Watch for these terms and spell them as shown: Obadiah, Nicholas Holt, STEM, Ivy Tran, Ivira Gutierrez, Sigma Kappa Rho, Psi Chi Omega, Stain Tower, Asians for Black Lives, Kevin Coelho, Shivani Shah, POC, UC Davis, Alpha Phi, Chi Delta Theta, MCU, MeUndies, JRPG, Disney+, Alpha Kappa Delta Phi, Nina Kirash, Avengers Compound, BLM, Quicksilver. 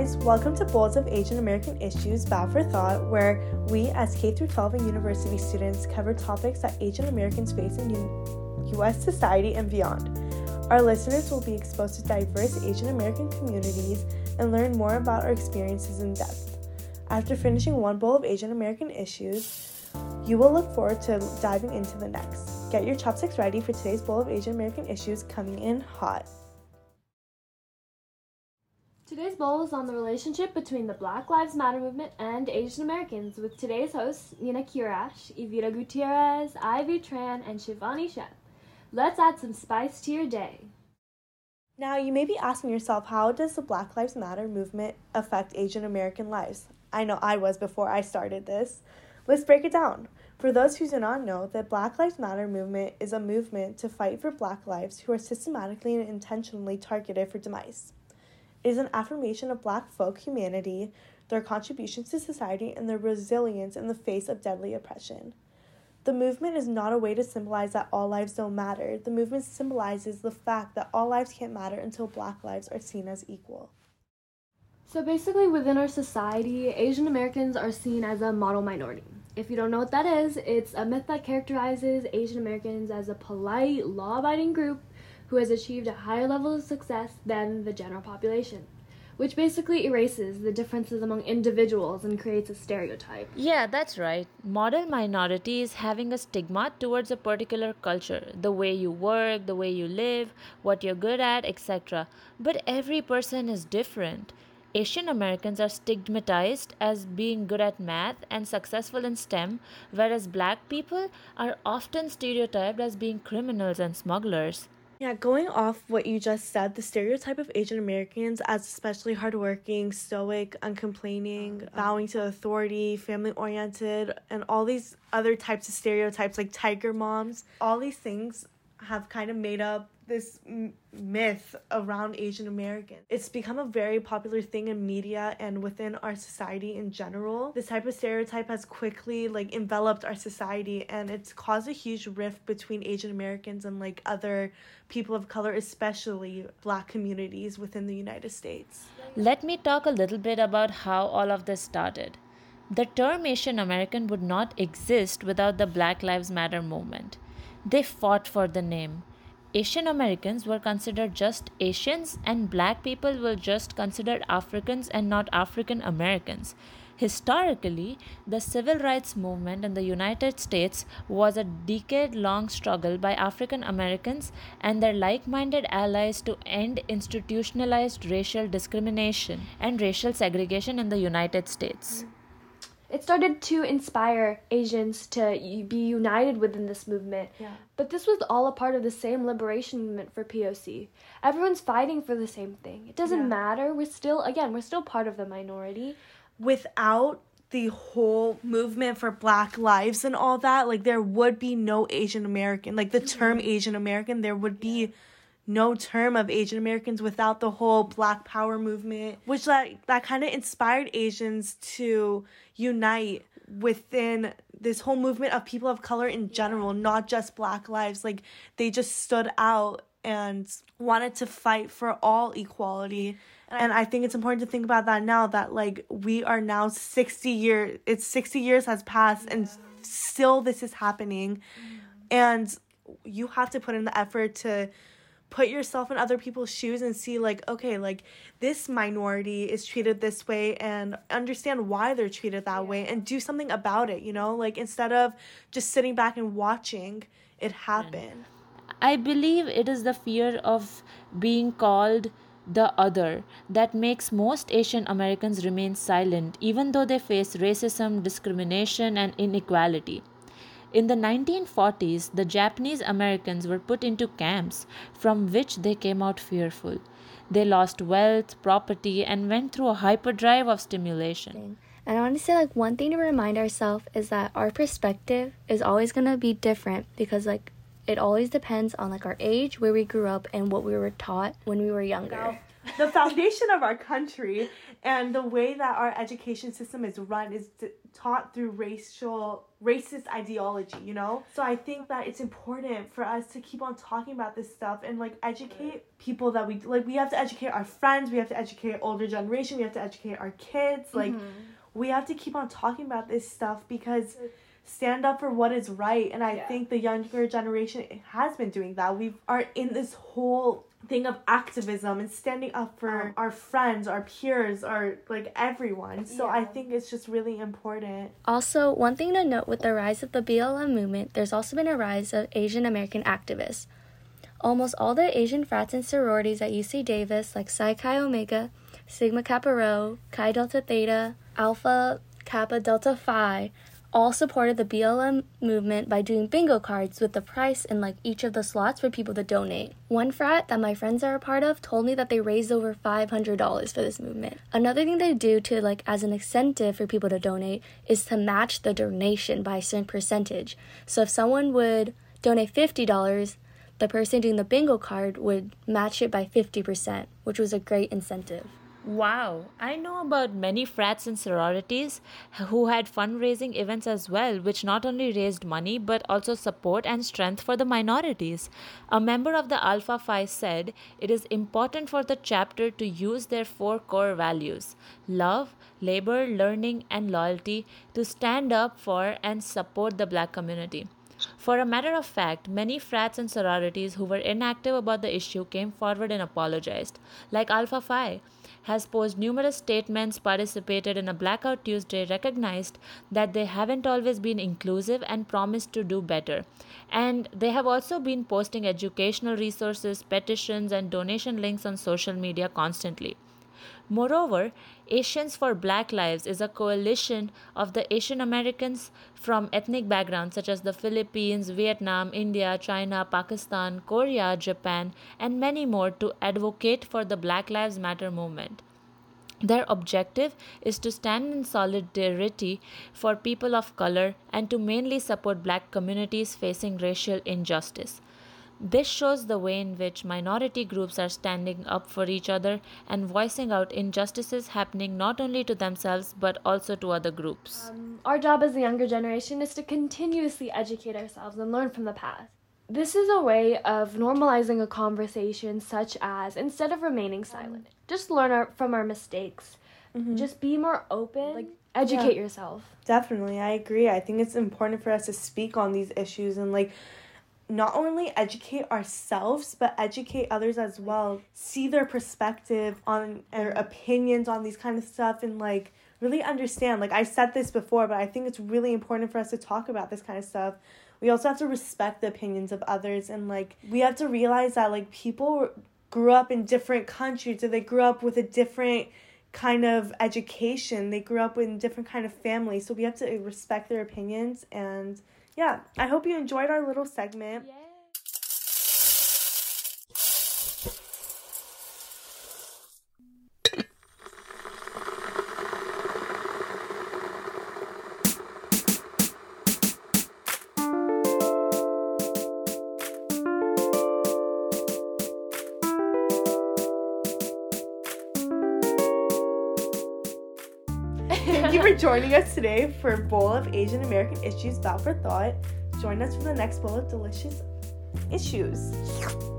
guys, welcome to Bowls of Asian American Issues, Bow for Thought, where we as K-12 and university students cover topics that Asian Americans face in U.S. society and beyond. Our listeners will be exposed to diverse Asian American communities and learn more about our experiences in depth. After finishing one bowl of Asian American Issues, you will look forward to diving into the next. Get your chopsticks ready for today's bowl of Asian American Issues coming in hot. Today's bowl is on the relationship between the Black Lives Matter movement and Asian Americans with today's hosts, Nina Kirash, Ivira Gutierrez, Ivy Tran, and Shivani Shah. Let's add some spice to your day. Now, you may be asking yourself, how does the Black Lives Matter movement affect Asian American lives? I know I was before I started this. Let's break it down. For those who do not know, the Black Lives Matter movement is a movement to fight for Black lives who are systematically and intentionally targeted for demise. It is an affirmation of Black folk humanity, their contributions to society, and their resilience in the face of deadly oppression. The movement is not a way to symbolize that all lives don't matter. The movement symbolizes the fact that all lives can't matter until Black lives are seen as equal. So basically, within our society, Asian Americans are seen as a model minority. If you don't know what that is, it's a myth that characterizes Asian Americans as a polite, law-abiding group who has achieved a higher level of success than the general population, which basically erases the differences among individuals and creates a stereotype. Yeah, that's right. Model minority is having a stigma towards a particular culture, the way you work, the way you live, what you're good at, etc. But every person is different. Asian Americans are stigmatized as being good at math and successful in STEM, whereas Black people are often stereotyped as being criminals and smugglers. Yeah, going off what you just said, the stereotype of Asian Americans as especially hardworking, stoic, uncomplaining, bowing to authority, family-oriented, and all these other types of stereotypes like tiger moms, all these things have kind of made up this myth around Asian Americans. It's become a very popular thing in media and within our society in general. This type of stereotype has quickly enveloped our society, and it's caused a huge rift between Asian Americans and other people of color, especially Black communities within the United States. Let me talk a little bit about how all of this started. The term Asian American would not exist without the Black Lives Matter movement. They fought for the name. Asian Americans were considered just Asians, and Black people were just considered Africans and not African Americans. Historically, the civil rights movement in the United States was a decade-long struggle by African Americans and their like-minded allies to end institutionalized racial discrimination and racial segregation in the United States. It started to inspire Asians to be united within this movement. Yeah. But this was all a part of the same liberation movement for POC. Everyone's fighting for the same thing. It doesn't matter. We're still part of the minority. Without the whole movement for Black lives and all that, there would be no Asian American. The term Asian American, there would be no term of Asian Americans without the whole Black Power movement, which that kind of inspired Asians to unite within this whole movement of people of color in general, not just Black lives. They just stood out and wanted to fight for all equality. And I think it's important to think about that now, that we are now 60 years has passed and still this is happening. And you have to put in the effort to put yourself in other people's shoes and see this minority is treated this way and understand why they're treated that way and do something about it, instead of just sitting back and watching it happen. I believe it is the fear of being called the other that makes most Asian Americans remain silent, even though they face racism, discrimination, and inequality. In the 1940s, the Japanese Americans were put into camps from which they came out fearful. They lost wealth, property, and went through a hyperdrive of stimulation. And I want to say, one thing to remind ourselves is that our perspective is always going to be different because, it always depends on, our age, where we grew up, and what we were taught when we were younger. Wow. The foundation of our country and the way that our education system is run is taught through racist ideology, you know? So I think that it's important for us to keep on talking about this stuff and, like, educate people that we, like, we have to educate our friends, we have to educate older generation, we have to educate our kids, like, we have to keep on talking about this stuff because stand up for what is right, and I think the younger generation has been doing that. We are in this whole thing of activism and standing up for our friends, our peers, our, like, everyone. So I think it's just really important. Also, one thing to note with the rise of the BLM movement, there's also been a rise of Asian American activists. Almost all the Asian frats and sororities at UC Davis, like Psi Chi Omega, Sigma Kappa Rho, Chi Delta Theta, Alpha Kappa Delta Phi, all supported the BLM movement by doing bingo cards with the price in, like, each of the slots for people to donate. One frat that my friends are a part of told me that they raised over $500 for this movement. Another thing they do to, like, as an incentive for people to donate is to match the donation by a certain percentage. So if someone would donate $50, the person doing the bingo card would match it by 50%, which was a great incentive. Wow, I know about many frats and sororities who had fundraising events as well, which not only raised money but also support and strength for the minorities. A member of the Alpha Phi said, "It is important for the chapter to use their four core values, love, labor, learning, and loyalty, to stand up for and support the Black community." For a matter of fact, many frats and sororities who were inactive about the issue came forward and apologized. Like Alpha Phi has posed numerous statements, participated in a Blackout Tuesday, recognized that they haven't always been inclusive and promised to do better. And they have also been posting educational resources, petitions, and donation links on social media constantly. Moreover, Asians for Black Lives is a coalition of the Asian Americans from ethnic backgrounds such as the Philippines, Vietnam, India, China, Pakistan, Korea, Japan, and many more to advocate for the Black Lives Matter movement. Their objective is to stand in solidarity for people of color and to mainly support Black communities facing racial injustice. This shows the way in which minority groups are standing up for each other and voicing out injustices happening not only to themselves but also to other groups. Our job as the younger generation is to continuously educate ourselves and learn from the past. This is a way of normalizing a conversation such as, instead of remaining silent, just learn from our mistakes. Just be more open. Like, educate yourself. Definitely, I agree. I think it's important for us to speak on these issues and, like, not only educate ourselves, but educate others as well. See their perspective on or opinions on these kind of stuff and, like, really understand. Like, I said this before, but I think it's really important for us to talk about this kind of stuff. We also have to respect the opinions of others. And, like, we have to realize that, like, people grew up in different countries, or they grew up with a different kind of education. They grew up in different kind of families. So we have to respect their opinions and... yeah, I hope you enjoyed our little segment. Yeah. Thank you for joining us today for a bowl of Asian American issues, Thought for Thought. Join us for the next bowl of delicious issues.